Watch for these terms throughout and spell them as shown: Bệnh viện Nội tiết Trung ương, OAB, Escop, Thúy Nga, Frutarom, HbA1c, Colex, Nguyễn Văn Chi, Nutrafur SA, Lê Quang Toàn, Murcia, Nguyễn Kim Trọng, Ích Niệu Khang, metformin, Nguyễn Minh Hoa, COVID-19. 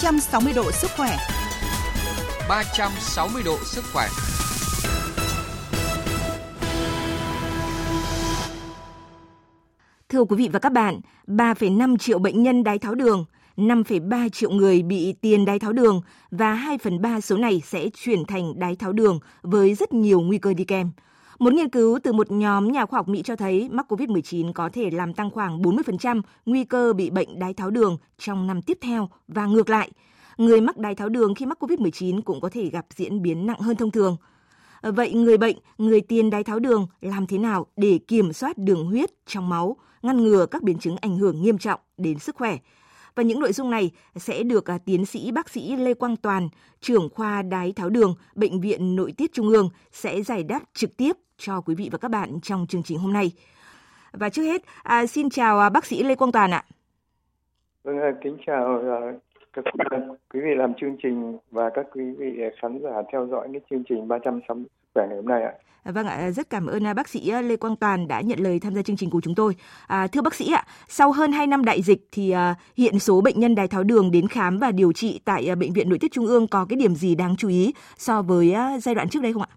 360 độ sức khỏe. 360 độ sức khỏe. Thưa quý vị và các bạn, 3,5 triệu bệnh nhân đái tháo đường, 5,3 triệu người bị tiền đái tháo đường và 2/3 số này sẽ chuyển thành đái tháo đường với rất nhiều nguy cơ đi kèm. Một nghiên cứu từ một nhóm nhà khoa học Mỹ cho thấy mắc COVID-19 có thể làm tăng khoảng 40% nguy cơ bị bệnh đái tháo đường trong năm tiếp theo và ngược lại. Người mắc đái tháo đường khi mắc COVID-19 cũng có thể gặp diễn biến nặng hơn thông thường. Vậy người bệnh, người tiền đái tháo đường làm thế nào để kiểm soát đường huyết trong máu, ngăn ngừa các biến chứng ảnh hưởng nghiêm trọng đến sức khỏe? Và những nội dung này sẽ được tiến sĩ bác sĩ Lê Quang Toàn, trưởng khoa đái tháo đường, Bệnh viện Nội tiết Trung ương sẽ giải đáp trực tiếp cho quý vị và các bạn trong chương trình hôm nay. Và trước hết, xin chào bác sĩ Lê Quang Toàn ạ. Vâng, kính chào các quý vị làm chương trình và các quý vị khán giả theo dõi cái chương trình 360 khỏe ngày hôm nay ạ. Vâng ạ, rất cảm ơn bác sĩ Lê Quang Toàn đã nhận lời tham gia chương trình của chúng tôi. Thưa bác sĩ ạ, sau hơn 2 năm đại dịch thì hiện số bệnh nhân đái tháo đường đến khám và điều trị tại Bệnh viện Nội tiết Trung ương có cái điểm gì đáng chú ý so với giai đoạn trước đây không ạ?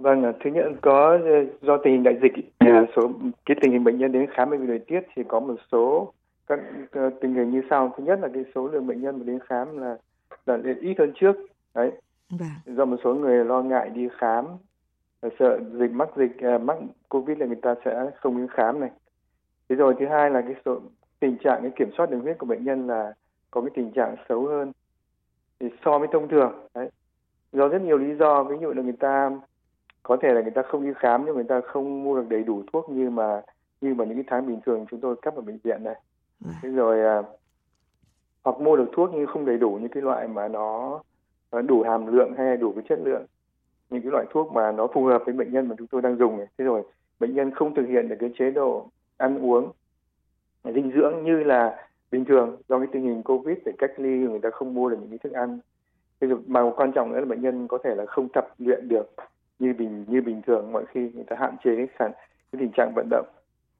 Vâng, thứ nhất có do tình hình đại dịch, tình hình bệnh nhân đến khám bệnh viện nội tiết thì có một số các tình hình như sau. Thứ nhất là cái số lượng bệnh nhân mà đến khám là ít hơn trước. Đấy. Do một số người lo ngại đi khám, sợ mắc Covid là người ta sẽ không đến khám này. Thế rồi thứ hai là cái số tình trạng cái kiểm soát đường huyết của bệnh nhân là có cái tình trạng xấu hơn thì so với thông thường. Đấy. Do rất nhiều lý do, ví dụ là người ta có thể là người ta không đi khám nhưng người ta không mua được đầy đủ thuốc như mà những cái tháng bình thường chúng tôi cấp ở bệnh viện này. Thế rồi hoặc mua được thuốc nhưng không đầy đủ những cái loại mà nó đủ hàm lượng hay đủ cái chất lượng, những cái loại thuốc mà nó phù hợp với bệnh nhân mà chúng tôi đang dùng này. Thế rồi bệnh nhân không thực hiện được cái chế độ ăn uống dinh dưỡng như là bình thường, do cái tình hình Covid phải cách ly người ta không mua được những cái thức ăn. Thế rồi mà quan trọng nữa là bệnh nhân có thể là không tập luyện được như bình thường, mọi khi người ta hạn chế cái tình trạng vận động.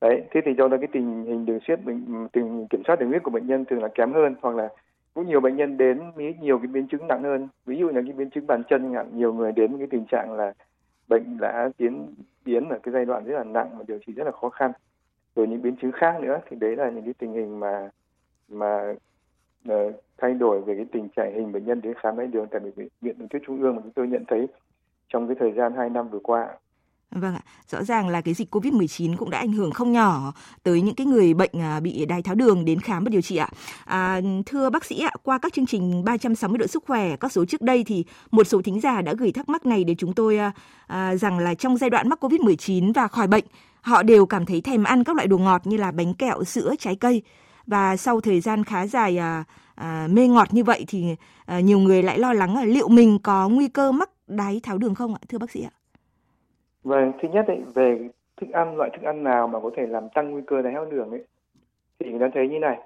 Đấy, thế thì do đó cái tình hình kiểm soát đường huyết của bệnh nhân thường là kém hơn, hoặc là cũng nhiều bệnh nhân đến với nhiều cái biến chứng nặng hơn. Ví dụ là cái biến chứng bàn chân, nhiều người đến với cái tình trạng là bệnh đã tiến ở cái giai đoạn rất là nặng và điều trị rất là khó khăn. Rồi những biến chứng khác nữa, thì đấy là những cái tình hình mà thay đổi về cái tình trạng hình bệnh nhân đến khám đái đường tại Bệnh viện Nội tiết Trung ương mà chúng tôi nhận thấy trong cái thời gian 2 năm vừa qua. Vâng ạ, rõ ràng là cái dịch Covid-19 cũng đã ảnh hưởng không nhỏ tới những cái người bệnh bị đái tháo đường đến khám và điều trị ạ. Thưa bác sĩ ạ, qua các chương trình 360 độ sức khỏe, các số trước đây thì một số thính giả đã gửi thắc mắc này đến chúng tôi rằng là trong giai đoạn mắc Covid-19 và khỏi bệnh, họ đều cảm thấy thèm ăn các loại đồ ngọt như là bánh kẹo, sữa, trái cây. Và sau thời gian khá dài mê ngọt như vậy thì nhiều người lại lo lắng là liệu mình có nguy cơ mắc đái tháo đường không ạ, thưa bác sĩ ạ? Vâng, thứ nhất ấy, về thức ăn, loại thức ăn nào mà có thể làm tăng nguy cơ đái tháo đường ấy, thì người ta thấy như này.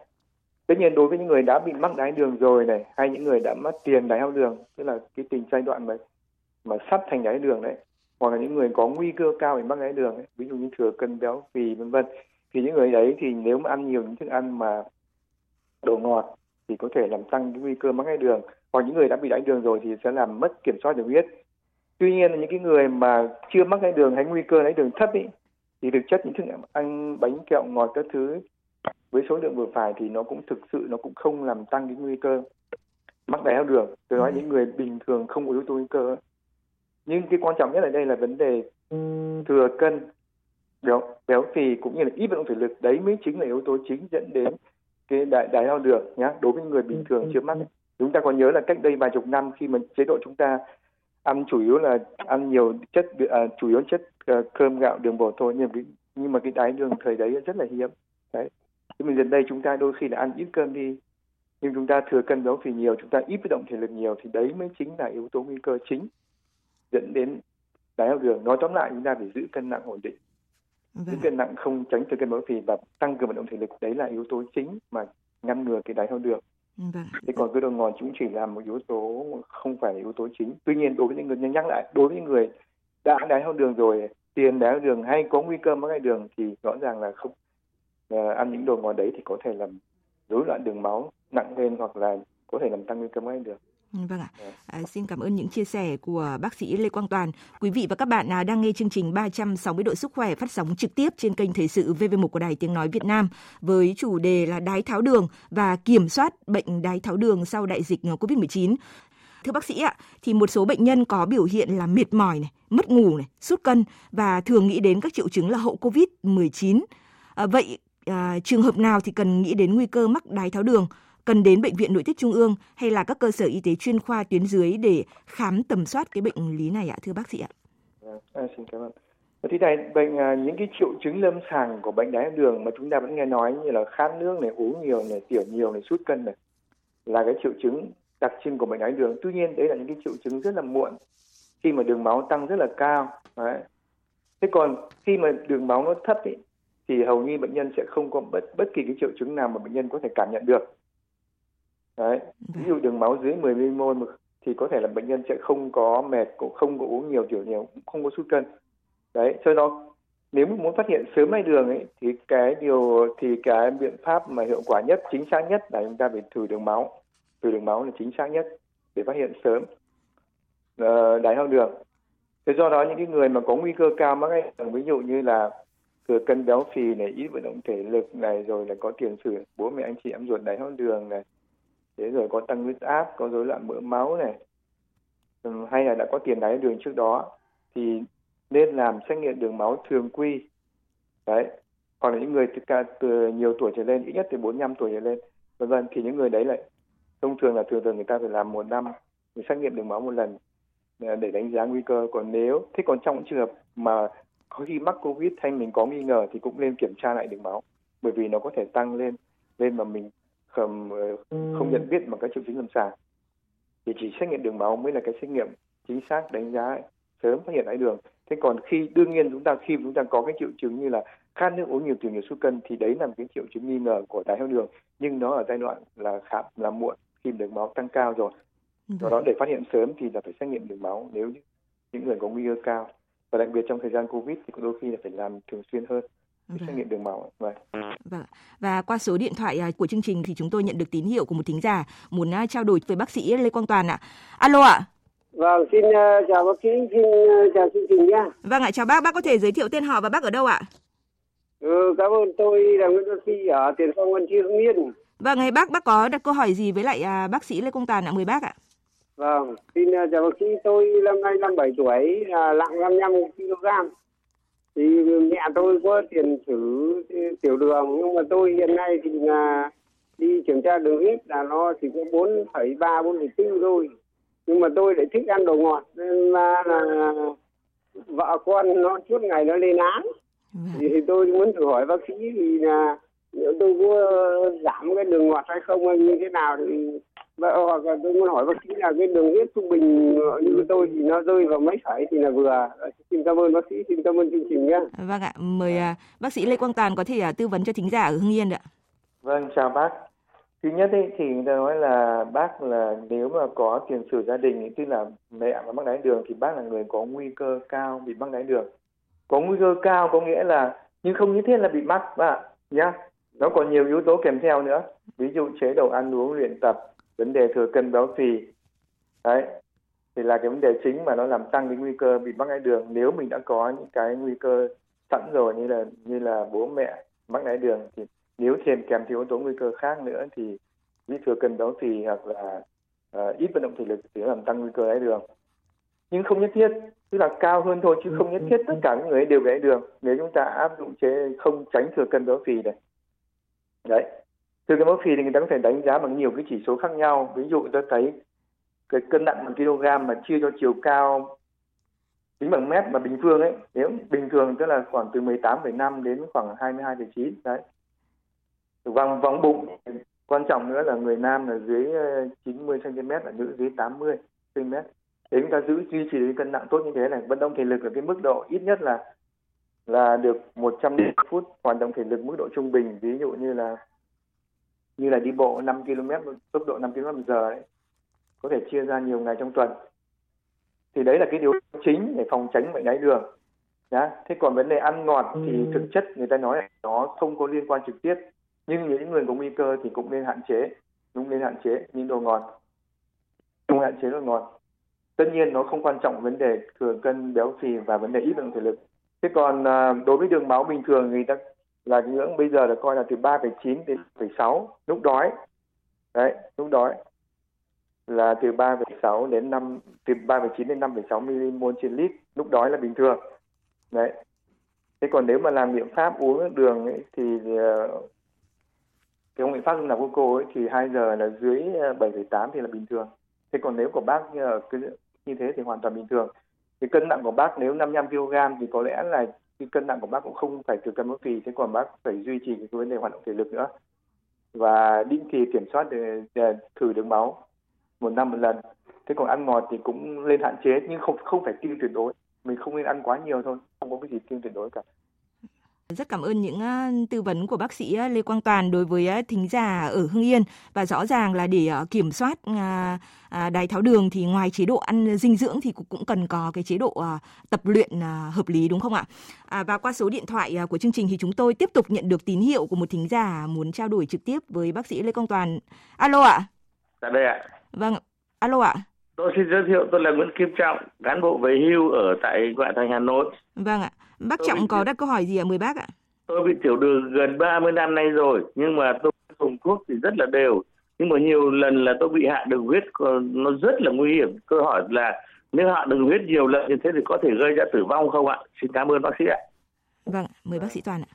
Tất nhiên đối với những người đã bị mắc đái đường rồi này, hay những người đã mắc tiền đái tháo đường, tức là cái tình giai đoạn mà sắp thành đái đường đấy, hoặc là những người có nguy cơ cao bị mắc đái đường ấy, ví dụ như thừa cân, béo phì vân vân, thì những người ấy thì nếu mà ăn nhiều những thức ăn mà đồ ngọt thì có thể làm tăng cái nguy cơ mắc đái đường, hoặc những người đã bị đái đường rồi thì sẽ làm mất kiểm soát đường huyết. Tuy nhiên là những cái người mà chưa mắc đái đường hay nguy cơ đái đường thấp ý, thì thực chất những thức ăn bánh kẹo ngọt các thứ với số lượng vừa phải thì nó cũng thực sự nó cũng không làm tăng cái nguy cơ mắc đái tháo đường. Tôi nói những người bình thường không có yếu tố nguy cơ. Nhưng cái quan trọng nhất ở đây là vấn đề thừa cân, béo phì cũng như là ít vận động thể lực, đấy mới chính là yếu tố chính dẫn đến cái đái tháo đường nhá. Đối với người bình thường chưa mắc, chúng ta còn nhớ là cách đây vài chục năm khi mà chế độ chúng ta ăn chủ yếu là ăn nhiều cơm gạo đường bột thôi, nhưng mà cái đái đường thời đấy rất là hiếm. Đấy, thế mình gần đây chúng ta đôi khi là ăn ít cơm đi nhưng chúng ta thừa cân béo phì nhiều, chúng ta ít vận động thể lực nhiều, thì đấy mới chính là yếu tố nguy cơ chính dẫn đến đái tháo đường. Nói tóm lại chúng ta phải giữ cân nặng ổn định, giữ cân nặng, không tránh thừa cân béo phì và tăng cường vận động thể lực, đấy là yếu tố chính mà ngăn ngừa cái đái tháo đường. Thế còn cái đồ ngọt cũng chỉ là một yếu tố, không phải là yếu tố chính. Tuy nhiên đối với những người, nhắc lại, đối với những người đã đái tháo đường rồi, tiền đái tháo đường hay có nguy cơ mắc đái đường thì rõ ràng là không ăn những đồ ngọt đấy thì có thể làm rối loạn đường máu nặng lên, hoặc là có thể làm tăng nguy cơ mắc được. Vâng ạ. Xin cảm ơn những chia sẻ của bác sĩ Lê Quang Toàn. Quý vị và các bạn đang nghe chương trình 360 độ sức khỏe phát sóng trực tiếp trên kênh Thời sự VV1 của Đài Tiếng Nói Việt Nam với chủ đề là đái tháo đường và kiểm soát bệnh đái tháo đường sau đại dịch COVID-19. Thưa bác sĩ ạ, thì một số bệnh nhân có biểu hiện là mệt mỏi, mất ngủ, sút cân và thường nghĩ đến các triệu chứng là hậu COVID-19. Vậy trường hợp nào thì cần nghĩ đến nguy cơ mắc đái tháo đường? Cần đến Bệnh viện Nội tiết Trung ương hay là các cơ sở y tế chuyên khoa tuyến dưới để khám tầm soát cái bệnh lý này ạ, thưa bác sĩ ạ? Xin cảm ơn. Thế này, những cái triệu chứng lâm sàng của bệnh đái tháo đường mà chúng ta vẫn nghe nói như là khát nước này, uống nhiều này, tiểu nhiều này, sút cân này là cái triệu chứng đặc trưng của bệnh đái tháo đường. Tuy nhiên đấy là những cái triệu chứng rất là muộn khi mà đường máu tăng rất là cao. Đấy. Thế còn khi mà đường máu nó thấp ấy, thì hầu như bệnh nhân sẽ không có bất kỳ cái triệu chứng nào mà bệnh nhân có thể cảm nhận được. Đấy. Ví dụ đường máu dưới 10 mmol thì có thể là bệnh nhân sẽ không có mệt, cũng không có uống nhiều, tiểu nhiều, cũng không có sút cân. Đấy, cho đó nếu muốn phát hiện sớm đái đường ấy, thì cái biện pháp mà hiệu quả nhất, chính xác nhất là chúng ta phải thử đường máu. Thử đường máu là chính xác nhất để phát hiện sớm đái tháo đường. Thế do đó những cái người mà có nguy cơ cao mắc đái tháo đường, ví dụ như là thừa cân, béo phì này, ít vận động thể lực này, rồi là có tiền sử bố mẹ anh chị em ruột đái tháo đường này. Thế rồi có tăng huyết áp, có rối loạn mỡ máu này, hay là đã có tiền đái đường trước đó thì nên làm xét nghiệm đường máu thường quy. Đấy, hoặc là những người từ nhiều tuổi trở lên, ít nhất từ 45 tuổi trở lên, vân vân, thì những người đấy lại thông thường người ta phải làm một năm để xét nghiệm đường máu một lần để đánh giá nguy cơ. Còn nếu thế còn trong trường hợp mà có khi mắc COVID hay mình có nghi ngờ thì cũng nên kiểm tra lại đường máu, bởi vì nó có thể tăng lên mà mình không nhận biết bằng các triệu chứng lâm sàng, thì chỉ xét nghiệm đường máu mới là cái xét nghiệm chính xác đánh giá sớm phát hiện đái đường. Thế còn khi chúng ta có cái triệu chứng như là khát nước, uống nhiều, tiểu nhiều, sút cân thì đấy là cái triệu chứng nghi ngờ của đái tháo đường, nhưng nó ở giai đoạn là khá là muộn khi đường máu tăng cao rồi. Do đó để phát hiện sớm thì là phải xét nghiệm đường máu nếu những người có nguy cơ cao, và đặc biệt trong thời gian COVID thì đôi khi là phải làm thường xuyên hơn. Và qua số điện thoại của chương trình thì chúng tôi nhận được tín hiệu của một thính giả muốn trao đổi với bác sĩ Lê Quang Toàn ạ. Alo ạ. Vâng, xin chào bác sĩ, xin chào chương trình nha. Vâng ạ, chào bác có thể giới thiệu tên họ và bác ở đâu ạ? Cảm ơn, tôi là Nguyễn Văn Chi ở Tiền Phong, Văn Chi, Hưng Yên. Vâng, ngày bác có đặt câu hỏi gì với lại bác sĩ Lê Quang Toàn ạ, mời bác ạ. Vâng, xin chào bác sĩ, tôi năm nay 57 tuổi, nặng 55 kg. Thì mẹ tôi có tiền sử tiểu đường, nhưng mà tôi hiện nay thì là đi kiểm tra đường huyết là nó chỉ có 4,3-4,4 thôi. Nhưng mà tôi lại thích ăn đồ ngọt nên là vợ con nó suốt ngày nó lên án. Thì tôi muốn thử hỏi bác sĩ thì là nếu tôi có giảm cái đường ngọt hay không hay như thế nào, thì hoặc là tôi muốn hỏi bác sĩ là cái đường huyết trung bình như tôi thì nó rơi vào mấy sảy thì là vừa. Xin cảm ơn bác sĩ, xin cảm ơn chương trình nhé. Vâng ạ, mời bác sĩ Lê Quang Toàn có thể tư vấn cho thính giả ở Hưng Yên ạ. Vâng, chào bác. Thứ nhất thì người ta nói là bác là nếu mà có tiền sử gia đình, tức là mẹ và mắc đái đường, thì bác là người có nguy cơ cao bị mắc đái đường. Có nguy cơ cao có nghĩa là nhưng không nhất thiết là bị mắc ạ nhá. Nó còn nhiều yếu tố kèm theo nữa, ví dụ chế độ ăn uống, luyện tập, vấn đề thừa cân, béo phì. Đấy, thì là cái vấn đề chính mà nó làm tăng cái nguy cơ bị mắc đái đường. Nếu mình đã có những cái nguy cơ sẵn rồi như là bố mẹ mắc đái đường, thì nếu thêm kèm thiếu yếu tố nguy cơ khác nữa thì như thừa cân, béo phì hoặc là ít vận động thể lực thì nó làm tăng nguy cơ đái đường. Nhưng không nhất thiết, tức là cao hơn thôi, chứ không nhất thiết tất cả những người đều bị đái đường. Nếu chúng ta áp dụng không tránh thừa cân, béo phì này. Đấy, thừa cân béo phì thì người ta có thể đánh giá bằng nhiều cái chỉ số khác nhau. Ví dụ ta thấy cái cân nặng 1 kg mà chia cho chiều cao tính bằng mét mà bình phương ấy, nếu bình thường tức là khoảng từ 18,5 đến khoảng 22,9. Đấy, vòng bụng quan trọng nữa là người nam là dưới 90 cm, là nữ dưới 80 cm. Để chúng ta duy trì cái cân nặng tốt như thế này, vận động thể lực ở cái mức độ ít nhất là được 150 phút hoạt động thể lực mức độ trung bình, ví dụ như là đi bộ 5 km tốc độ 5 km/h đấy, có thể chia ra nhiều ngày trong tuần. Thì đấy là cái điều chính để phòng tránh bệnh đái đường. Đó. Thế còn vấn đề ăn ngọt thì thực chất người ta nói là nó không có liên quan trực tiếp, nhưng những người có nguy cơ thì cũng nên hạn chế. cũng nên hạn chế những đồ ngọt, không hạn chế đồ ngọt. Tất nhiên nó không quan trọng vấn đề thừa cân, béo phì và vấn đề ít lượng thể lực. Thế còn đối với đường máu bình thường người ta là ngưỡng bây giờ được coi là từ 3,9 đến 5,6 lúc đói. Đấy, lúc đói là từ 3,6 đến 5, từ 3,9 đến 5,6 milimol trên lít, lúc đói là bình thường. Đấy. Thế còn nếu mà làm biện pháp uống nước đường ấy, thì cái biện pháp dùng nạp glucose thì 2 giờ là dưới 7,8 thì là bình thường. Thế còn nếu của bác như thế thì hoàn toàn bình thường. Thì cân nặng của bác nếu 55 kg thì có lẽ là cái cân nặng của bác cũng không phải thừa cân béo phì, thế còn bác phải duy trì cái vấn đề hoạt động thể lực nữa. Và định kỳ kiểm soát để thử đường máu 1 năm 1 lần. Thế còn ăn ngọt thì cũng nên hạn chế nhưng không phải kiêng tuyệt đối. Mình không nên ăn quá nhiều thôi, không có cái gì kiêng tuyệt đối cả. Rất cảm ơn những tư vấn của bác sĩ Lê Quang Toàn đối với thính giả ở Hưng Yên. Và rõ ràng là để kiểm soát đái tháo đường thì ngoài chế độ ăn dinh dưỡng thì cũng cần có cái chế độ tập luyện hợp lý, đúng không ạ? Và qua số điện thoại của chương trình thì chúng tôi tiếp tục nhận được tín hiệu của một thính giả muốn trao đổi trực tiếp với bác sĩ Lê Quang Toàn. Alo ạ? Dạ đây ạ. Vâng, alo ạ. Tôi xin giới thiệu, tôi là Nguyễn Kim Trọng, cán bộ về hưu ở tại ngoại thành Hà Nội. Vâng ạ. Bác Trọng có đặt câu hỏi gì ạ, mời bác ạ? Tôi bị tiểu đường gần 30 năm nay rồi, nhưng mà tôi dùng thuốc thì rất là đều. Nhưng mà nhiều lần là tôi bị hạ đường huyết, nó rất là nguy hiểm. Tôi hỏi là nếu hạ đường huyết nhiều lần như thế thì có thể gây ra tử vong không ạ? Xin cảm ơn bác sĩ ạ. Vâng, mời bác sĩ Toàn ạ.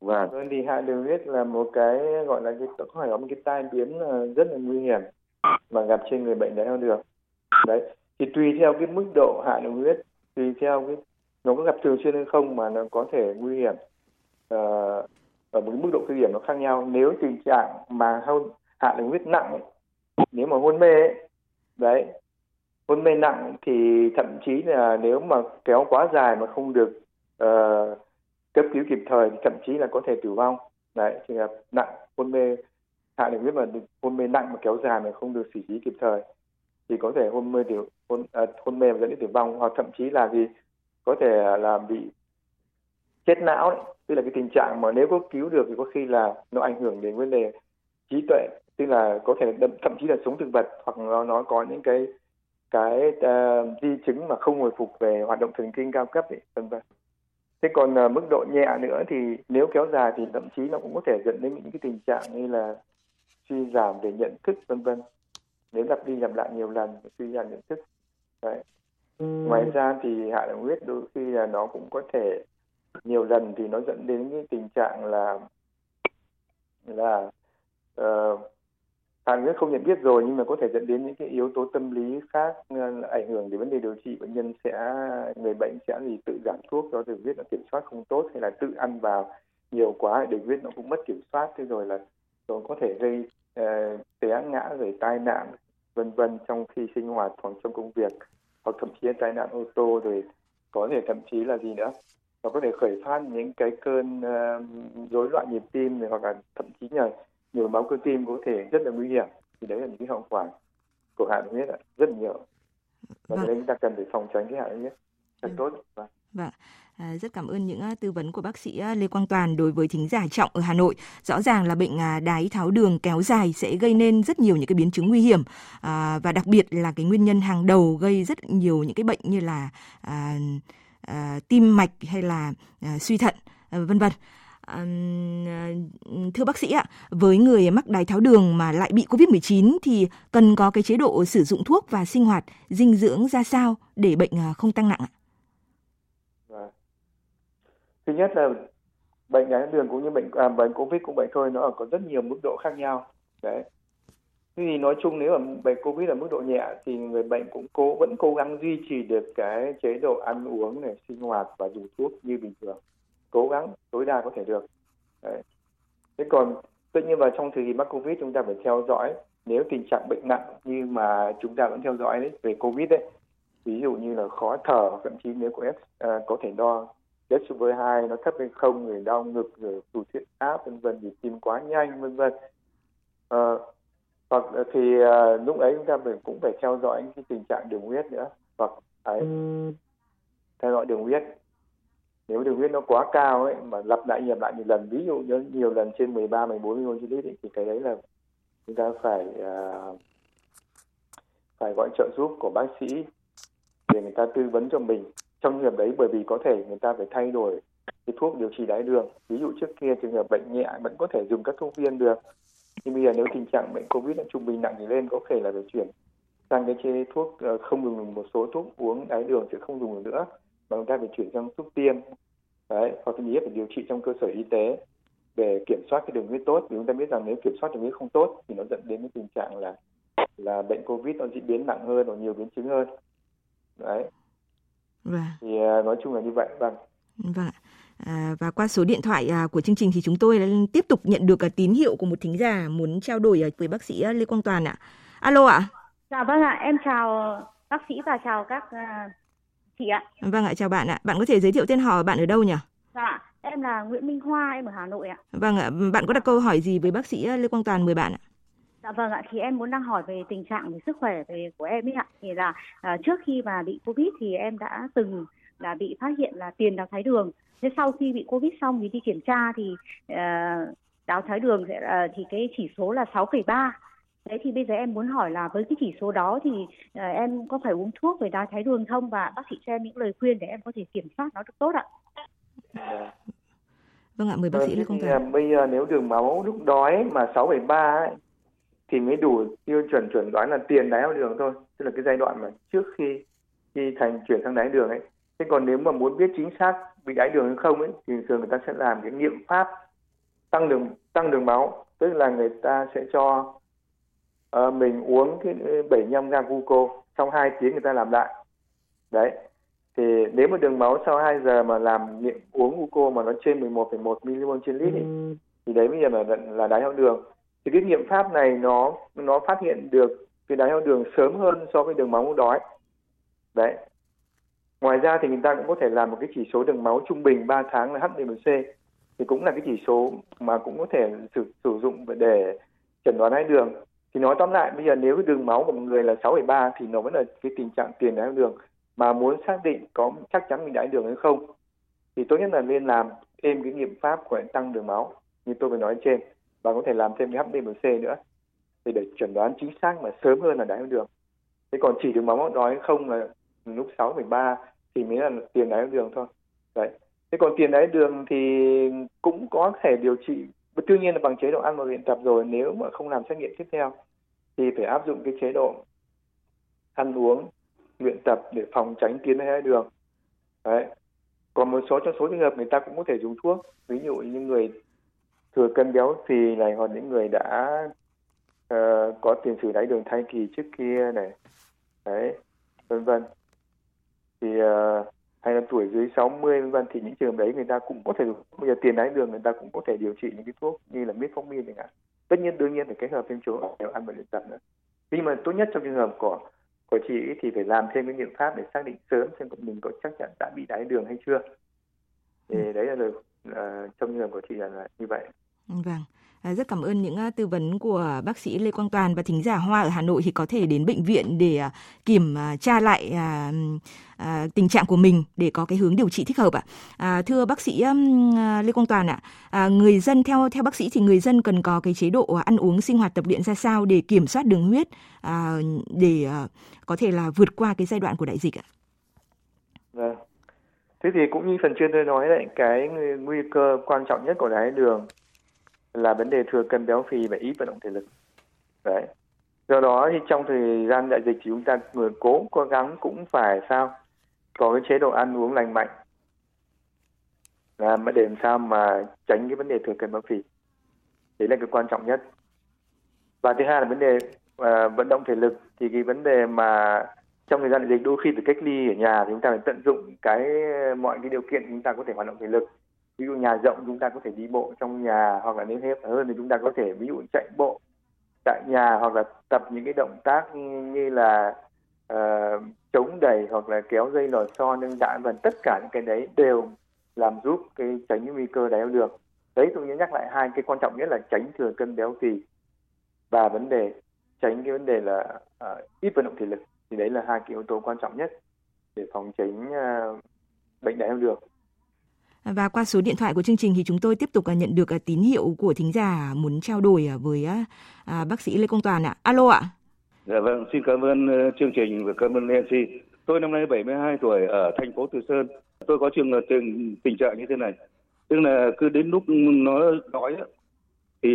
Vâng. Thì hạ đường huyết là một cái gọi là cái hỏi một cái tai biến rất là nguy hiểm mà gặp trên người bệnh đái tháo đường. Đấy, thì tùy theo cái mức độ hạ đường huyết, tùy theo cái nó có gặp thường xuyên hay không mà nó có thể nguy hiểm ở một mức độ nguy hiểm nó khác nhau. Nếu tình trạng mà hạ đường huyết nặng ấy, nếu mà hôn mê ấy, đấy, hôn mê nặng thì thậm chí là nếu mà kéo quá dài mà không được cấp cứu kịp thời thì thậm chí là có thể tử vong. Đấy, trường hợp nặng hôn mê, hạ đường huyết mà hôn mê nặng mà kéo dài mà không được xử trí kịp thời thì có thể hôn mê và dẫn đến tử vong, hoặc thậm chí là gì có thể là bị chết não đấy. Tức là cái tình trạng mà nếu có cứu được thì có khi là nó ảnh hưởng đến vấn đề trí tuệ, tức là có thể thậm chí là sống thực vật, hoặc nó có những cái di chứng mà không hồi phục về hoạt động thần kinh cao cấp ấy, vân vân. Thế còn mức độ nhẹ nữa thì nếu kéo dài thì thậm chí nó cũng có thể dẫn đến những cái tình trạng như là suy giảm về nhận thức, vân vân. Nếu lặp đi lặp lại nhiều lần suy giảm nhận thức. Đấy. Ngoài ra thì hạ đường huyết đôi khi là nó cũng có thể nhiều lần thì nó dẫn đến cái tình trạng là hạ đường huyết không nhận biết rồi, nhưng mà có thể dẫn đến những cái yếu tố tâm lý khác ảnh hưởng đến vấn đề điều trị. Bệnh nhân người bệnh sẽ thì tự giảm thuốc do đường huyết nó kiểm soát không tốt, hay là tự ăn vào nhiều quá đường huyết nó cũng mất kiểm soát, thế rồi là nó có thể gây té ngã rồi tai nạn vân vân trong khi sinh hoạt hoặc trong công việc, hoặc thậm chí là tai nạn ô tô, rồi có thể thậm chí là gì nữa, nó có thể khởi phát những cái cơn rối loạn nhịp tim này, hoặc là thậm chí là nhồi máu cơ tim có thể rất là nguy hiểm. Thì đấy là những cái hậu quả của hạ đường huyết rất nhiều, và đấy chúng ta cần phải phòng tránh cái hạ đường huyết thật tốt. Vâng. Rất cảm ơn những tư vấn của bác sĩ Lê Quang Toàn đối với thính giả Trọng ở Hà Nội. Rõ ràng là bệnh đái tháo đường kéo dài sẽ gây nên rất nhiều những cái biến chứng nguy hiểm, và đặc biệt là cái nguyên nhân hàng đầu gây rất nhiều những cái bệnh như là tim mạch hay là suy thận, vân vân. Thưa bác sĩ ạ, với người mắc đái tháo đường mà lại bị COVID-19 thì cần có cái chế độ sử dụng thuốc và sinh hoạt dinh dưỡng ra sao để bệnh không tăng nặng ạ? Thứ nhất là bệnh đái tháo đường cũng như bệnh COVID cũng vậy thôi, nó có rất nhiều mức độ khác nhau. Đấy. Thế thì nói chung nếu mà bệnh COVID là mức độ nhẹ thì người bệnh cũng vẫn cố gắng duy trì được cái chế độ ăn uống này, sinh hoạt và dùng thuốc như bình thường. Cố gắng tối đa có thể được. Đấy. Thế còn tất nhiên vào trong thời kỳ mắc COVID chúng ta phải theo dõi, nếu tình trạng bệnh nặng như mà chúng ta vẫn theo dõi đấy, về COVID đấy. Ví dụ như là khó thở, thậm chí nếu có thể đo SCOP2 nó thấp hay không, người đau ngực, rồi tụt huyết áp vân vân, vì tim quá nhanh vân vân. Hoặc thì lúc ấy chúng ta cũng phải theo dõi cái tình trạng đường huyết nữa, hoặc theo dõi đường huyết. Nếu đường huyết nó quá cao ấy mà lặp lại nhiều lần, ví dụ như nhiều lần trên 13, 14 mg/l thì cái đấy là chúng ta phải gọi trợ giúp của bác sĩ để người ta tư vấn cho mình. Trong trường hợp đấy, bởi vì có thể người ta phải thay đổi cái thuốc điều trị đái đường. Ví dụ trước kia trường hợp bệnh nhẹ vẫn có thể dùng các thuốc viên được, nhưng bây giờ nếu tình trạng bệnh COVID đã trung bình nặng thì lên, có thể là phải chuyển sang cái chế thuốc, không dùng một số thuốc uống đái đường chứ không dùng được nữa, mà chúng ta phải chuyển sang thuốc tiêm. Đấy, hoặc là phải điều trị trong cơ sở y tế để kiểm soát cái đường huyết tốt. Vì chúng ta biết rằng nếu kiểm soát đường huyết không tốt thì nó dẫn đến cái tình trạng là bệnh COVID nó diễn biến nặng hơn và nhiều biến chứng hơn. Đấy. Vâng. Thì nói chung là như vậy. Vâng. Vâng. Và qua số điện thoại của chương trình thì chúng tôi tiếp tục nhận được tín hiệu của một thính giả muốn trao đổi với bác sĩ Lê Quang Toàn ạ. Alo ạ. Dạ vâng ạ, em chào bác sĩ và chào các chị ạ. Vâng ạ, chào bạn ạ. Bạn có thể giới thiệu tên họ, bạn ở đâu nhỉ? Dạ, em là Nguyễn Minh Hoa, em ở Hà Nội ạ. Vâng ạ, bạn có đặt câu hỏi gì với bác sĩ Lê Quang Toàn mời bạn ạ? Dạ vâng ạ, thì em muốn đang hỏi về tình trạng về sức khỏe của em ấy ạ. Thì là trước khi mà bị Covid thì em đã từng là bị phát hiện là tiền đái tháo đường. Thế sau khi bị Covid xong thì đi kiểm tra thì đái tháo đường thì cái chỉ số là 6,3. Đấy, thì bây giờ em muốn hỏi là với cái chỉ số đó thì em có phải uống thuốc về đái tháo đường không, và bác sĩ cho em những lời khuyên để em có thể kiểm soát nó được tốt ạ. Vâng ạ, mời bác sĩ Lê Quang Toàn. Bây giờ nếu đường máu lúc đói mà 6,3 thì mới đủ tiêu chuẩn chuẩn đoán là tiền đái tháo đường thôi, tức là cái giai đoạn mà trước khi chuyển sang đái đường ấy. Thế còn nếu mà muốn biết chính xác bị đái đường hay không ấy thì thường người ta sẽ làm cái nghiệm pháp tăng đường máu, tức là người ta sẽ cho mình uống cái 75 gram glucose, sau 2 tiếng người ta làm lại. Đấy. Thì nếu mà đường máu sau 2 giờ mà làm nghiệm uống glucose mà nó trên 11,1 mg trên lít ấy, thì đấy bây giờ là đái tháo đường. Thì cái nghiệm pháp này nó phát hiện được cái đái tháo đường sớm hơn so với đường máu lúc đói. Đấy. Ngoài ra thì người ta cũng có thể làm một cái chỉ số đường máu trung bình 3 tháng là HbA1c, thì cũng là cái chỉ số mà cũng có thể sử dụng để chẩn đoán đái đường. Thì nói tóm lại, bây giờ nếu cái đường máu của một người là 6,3 thì nó vẫn là cái tình trạng tiền đái đường, mà muốn xác định có chắc chắn mình đái đường hay không thì tốt nhất là nên làm thêm cái nghiệm pháp của tăng đường máu như tôi vừa nói trên, và có thể làm thêm cái HbA1c nữa để chẩn đoán chính xác mà sớm hơn là đái đường. Thế còn chỉ đường máu nói không là lúc 6,3 thì mới là tiền đái đường thôi. Đấy. Thế còn tiền đái đường thì cũng có thể điều trị, tuy nhiên là bằng chế độ ăn và luyện tập rồi. Nếu mà không làm xét nghiệm tiếp theo thì phải áp dụng cái chế độ ăn uống, luyện tập để phòng tránh tiền đái đường. Đấy. Còn một số trong số trường hợp người ta cũng có thể dùng thuốc, ví dụ như người thừa cân béo phì này, hoặc những người đã có tiền sử đái đường thai kỳ trước kia này, đấy, vân vân. Thì hay là tuổi dưới 60 vân vân, thì những trường hợp đấy người ta cũng có thể dùng. Bây giờ tiền đái đường người ta cũng có thể điều trị những cái thuốc như là metformin chẳng hạn. Tất nhiên đương nhiên phải kết hợp thêm chế độ ăn và luyện tập nữa. Nhưng mà tốt nhất trong trường hợp của chị thì phải làm thêm cái nghiệm pháp để xác định sớm xem mình có chắc chắn đã bị đái đường hay chưa. Thì đấy là lời trong trường hợp của chị là như vậy. Vâng. Rất cảm ơn những tư vấn của bác sĩ Lê Quang Toàn, và thính giả Hoa ở Hà Nội thì có thể đến bệnh viện để kiểm tra lại tình trạng của mình để có cái hướng điều trị thích hợp ạ. Thưa bác sĩ Lê Quang Toàn ạ, người dân theo bác sĩ thì người dân cần có cái chế độ ăn uống, sinh hoạt, tập luyện ra sao để kiểm soát đường huyết, để có thể là vượt qua cái giai đoạn của đại dịch ạ? Vâng. Thế thì cũng như phần trên tôi nói đấy, cái nguy cơ quan trọng nhất của đái đường là vấn đề thừa cân béo phì và ít vận động thể lực. Đấy. Do đó thì trong thời gian đại dịch thì chúng ta người cố gắng cũng phải có cái chế độ ăn uống lành mạnh, để làm sao mà tránh cái vấn đề thừa cân béo phì. Đấy là cái quan trọng nhất. Và thứ hai là vấn đề vận động thể lực, thì cái vấn đề mà trong thời gian đại dịch đôi khi phải cách ly ở nhà thì chúng ta phải tận dụng mọi cái điều kiện chúng ta có thể hoạt động thể lực. Ví dụ nhà rộng chúng ta có thể đi bộ trong nhà, hoặc là nếu thế hơn thì chúng ta có thể ví dụ chạy bộ tại nhà, hoặc là tập những cái động tác như là chống đẩy hoặc là kéo dây lò xo nâng đạn, và tất cả những cái đấy đều làm giúp tránh nguy cơ đái tháo đường. Đấy, tôi nhắc lại hai cái quan trọng nhất là tránh thừa cân béo phì và tránh cái vấn đề là ít vận động thể lực. Thì đấy là hai cái yếu tố quan trọng nhất để phòng tránh bệnh đái tháo đường. Và qua số điện thoại của chương trình thì chúng tôi tiếp tục nhận được tín hiệu của thính giả muốn trao đổi với bác sĩ Lê Quang Toàn ạ. Alo ạ. Dạ vâng, xin cảm ơn chương trình và cảm ơn MC. Tôi năm nay 72 tuổi ở thành phố Từ Sơn. Tôi có tình trạng như thế này. Tức là cứ đến lúc nó đói thì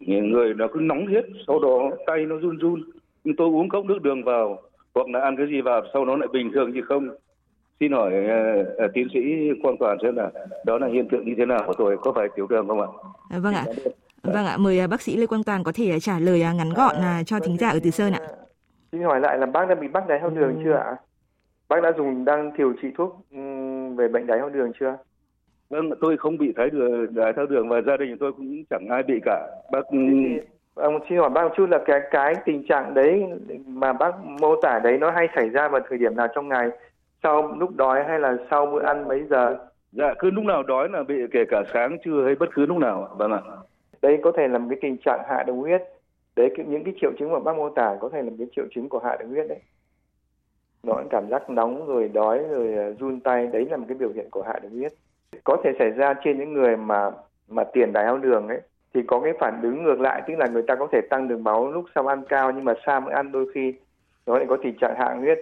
người nó cứ nóng hết, sau đó tay nó run run. Nhưng tôi uống cốc nước đường vào hoặc là ăn cái gì vào sau nó lại bình thường gì không? Xin hỏi tiến sĩ Quang Toàn xem là đó là hiện tượng như thế nào của tôi, có phải tiểu đường không ạ? Vâng ạ. Vâng ạ, mời bác sĩ Lê Quang Toàn có thể trả lời ngắn gọn cho thính giả ở Từ Sơn ạ. Xin hỏi lại là bác đã bị đái tháo đường chưa ạ? Bác đã đang điều trị thuốc về bệnh đái tháo đường chưa? Vâng, tôi không bị đái tháo đường và gia đình tôi cũng chẳng ai bị cả. Bác xin hỏi bác một chút là cái tình trạng đấy mà bác mô tả đấy nó hay xảy ra vào thời điểm nào trong ngày? Sau lúc đói hay là sau bữa ăn mấy giờ? Dạ, cứ lúc nào đói là bị, kể cả sáng, trưa hay bất cứ lúc nào. Vâng ạ. Đấy có thể là một cái tình trạng hạ đường huyết. Đấy, những cái triệu chứng mà bác mô tả có thể là cái triệu chứng của hạ đường huyết đấy. Nó cảm giác nóng rồi đói rồi run tay, đấy là một cái biểu hiện của hạ đường huyết. Có thể xảy ra trên những người mà tiền đái tháo đường ấy thì có cái phản ứng ngược lại, tức là người ta có thể tăng đường máu lúc sau ăn cao nhưng mà sau bữa ăn đôi khi nó lại có tình trạng hạ huyết.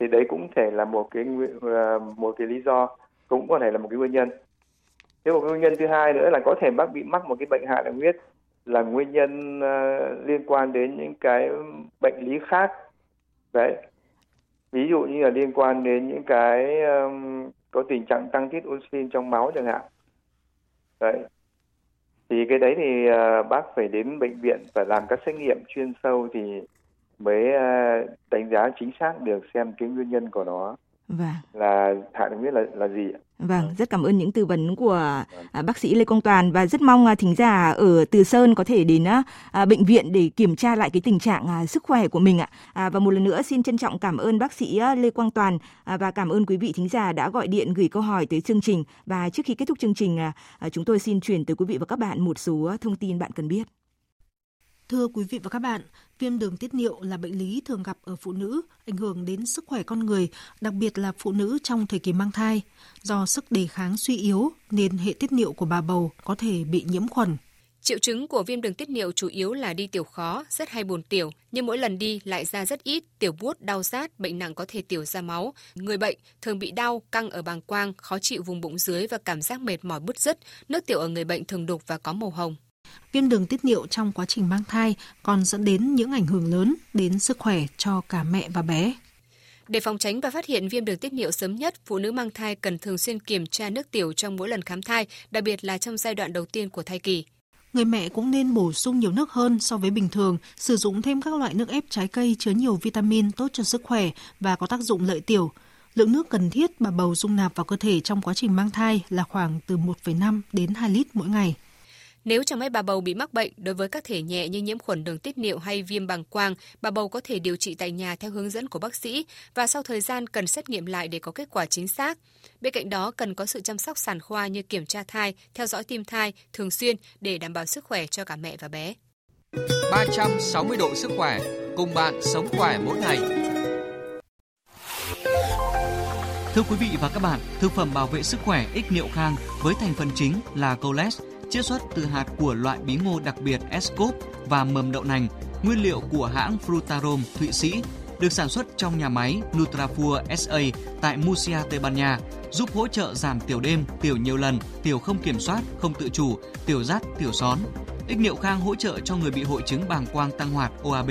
Thì đấy cũng thể là một cái lý do, cũng có thể là một cái nguyên nhân. Thế một nguyên nhân thứ hai nữa là có thể bác bị mắc một cái bệnh hạ đường huyết là nguyên nhân liên quan đến những cái bệnh lý khác. Đấy. Ví dụ như là liên quan đến những cái có tình trạng tăng tiết insulin trong máu chẳng hạn. Đấy. Thì cái đấy thì bác phải đến bệnh viện và làm các xét nghiệm chuyên sâu thì mới đánh giá chính xác được xem cái nguyên nhân của nó. Vâng. Là hạ đường huyết là gì ạ? Vâng, rất cảm ơn những tư vấn của bác sĩ Lê Quang Toàn và rất mong thính giả ở Từ Sơn có thể đến bệnh viện để kiểm tra lại cái tình trạng sức khỏe của mình ạ. Và một lần nữa xin trân trọng cảm ơn bác sĩ Lê Quang Toàn và cảm ơn quý vị thính giả đã gọi điện gửi câu hỏi tới chương trình. Và trước khi kết thúc chương trình, chúng tôi xin chuyển tới quý vị và các bạn một số thông tin bạn cần biết. Thưa quý vị và các bạn, viêm đường tiết niệu là bệnh lý thường gặp ở phụ nữ, ảnh hưởng đến sức khỏe con người, đặc biệt là phụ nữ trong thời kỳ mang thai. Do sức đề kháng suy yếu nên hệ tiết niệu của bà bầu có thể bị nhiễm khuẩn. Triệu chứng của viêm đường tiết niệu chủ yếu là đi tiểu khó, rất hay buồn tiểu, nhưng mỗi lần đi lại ra rất ít, tiểu buốt, đau rát, bệnh nặng có thể tiểu ra máu. Người bệnh thường bị đau, căng ở bàng quang, khó chịu vùng bụng dưới và cảm giác mệt mỏi bứt rứt, nước tiểu ở người bệnh thường đục và có màu hồng. Viêm đường tiết niệu trong quá trình mang thai còn dẫn đến những ảnh hưởng lớn đến sức khỏe cho cả mẹ và bé. Để phòng tránh và phát hiện viêm đường tiết niệu sớm nhất, phụ nữ mang thai cần thường xuyên kiểm tra nước tiểu trong mỗi lần khám thai, đặc biệt là trong giai đoạn đầu tiên của thai kỳ. Người mẹ cũng nên bổ sung nhiều nước hơn so với bình thường, sử dụng thêm các loại nước ép trái cây chứa nhiều vitamin tốt cho sức khỏe và có tác dụng lợi tiểu. Lượng nước cần thiết bà bầu dung nạp vào cơ thể trong quá trình mang thai là khoảng từ 1,5 đến 2 lít mỗi ngày. Nếu chẳng may bà bầu bị mắc bệnh, đối với các thể nhẹ như nhiễm khuẩn đường tiết niệu hay viêm bàng quang, bà bầu có thể điều trị tại nhà theo hướng dẫn của bác sĩ và sau thời gian cần xét nghiệm lại để có kết quả chính xác. Bên cạnh đó, cần có sự chăm sóc sản khoa như kiểm tra thai, theo dõi tim thai thường xuyên để đảm bảo sức khỏe cho cả mẹ và bé. 360 độ sức khỏe, cùng bạn sống khỏe mỗi ngày. Thưa quý vị và các bạn, thực phẩm bảo vệ sức khỏe Ích Niệu Khang với thành phần chính là Colex, chiết xuất từ hạt của loại bí ngô đặc biệt Escop và mầm đậu nành, nguyên liệu của hãng Frutarom Thụy Sĩ, được sản xuất trong nhà máy Nutrafur SA tại Murcia, Tây Ban Nha, giúp hỗ trợ giảm tiểu đêm, tiểu nhiều lần, tiểu không kiểm soát, không tự chủ, tiểu rắt, tiểu són. Ích Niệu Khang hỗ trợ cho người bị hội chứng bàng quang tăng hoạt OAB.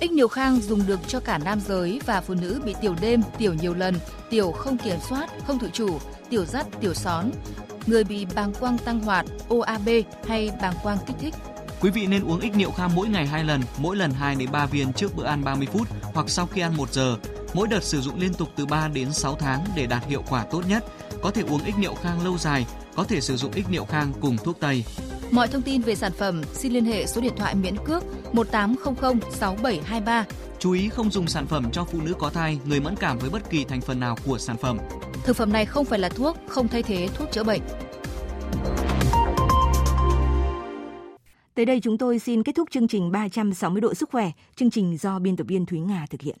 Ích Niệu Khang dùng được cho cả nam giới và phụ nữ bị tiểu đêm, tiểu nhiều lần, tiểu không kiểm soát, không tự chủ, tiểu rắt, tiểu són, người bị bàng quang tăng hoạt, OAB hay bàng quang kích thích. Quý vị nên uống Ích Niệu Khang mỗi ngày 2 lần, mỗi lần 2 đến 3 viên trước bữa ăn 30 phút hoặc sau khi ăn 1 giờ. Mỗi đợt sử dụng liên tục từ 3 đến 6 tháng để đạt hiệu quả tốt nhất. Có thể uống Ích Niệu Khang lâu dài, có thể sử dụng Ích Niệu Khang cùng thuốc tây. Mọi thông tin về sản phẩm xin liên hệ số điện thoại miễn cước 18006723. Chú ý không dùng sản phẩm cho phụ nữ có thai, người mẫn cảm với bất kỳ thành phần nào của sản phẩm. Thực phẩm này không phải là thuốc, không thay thế thuốc chữa bệnh. Tới đây chúng tôi xin kết thúc chương trình 360 độ sức khỏe, chương trình do biên tập viên Thúy Nga thực hiện.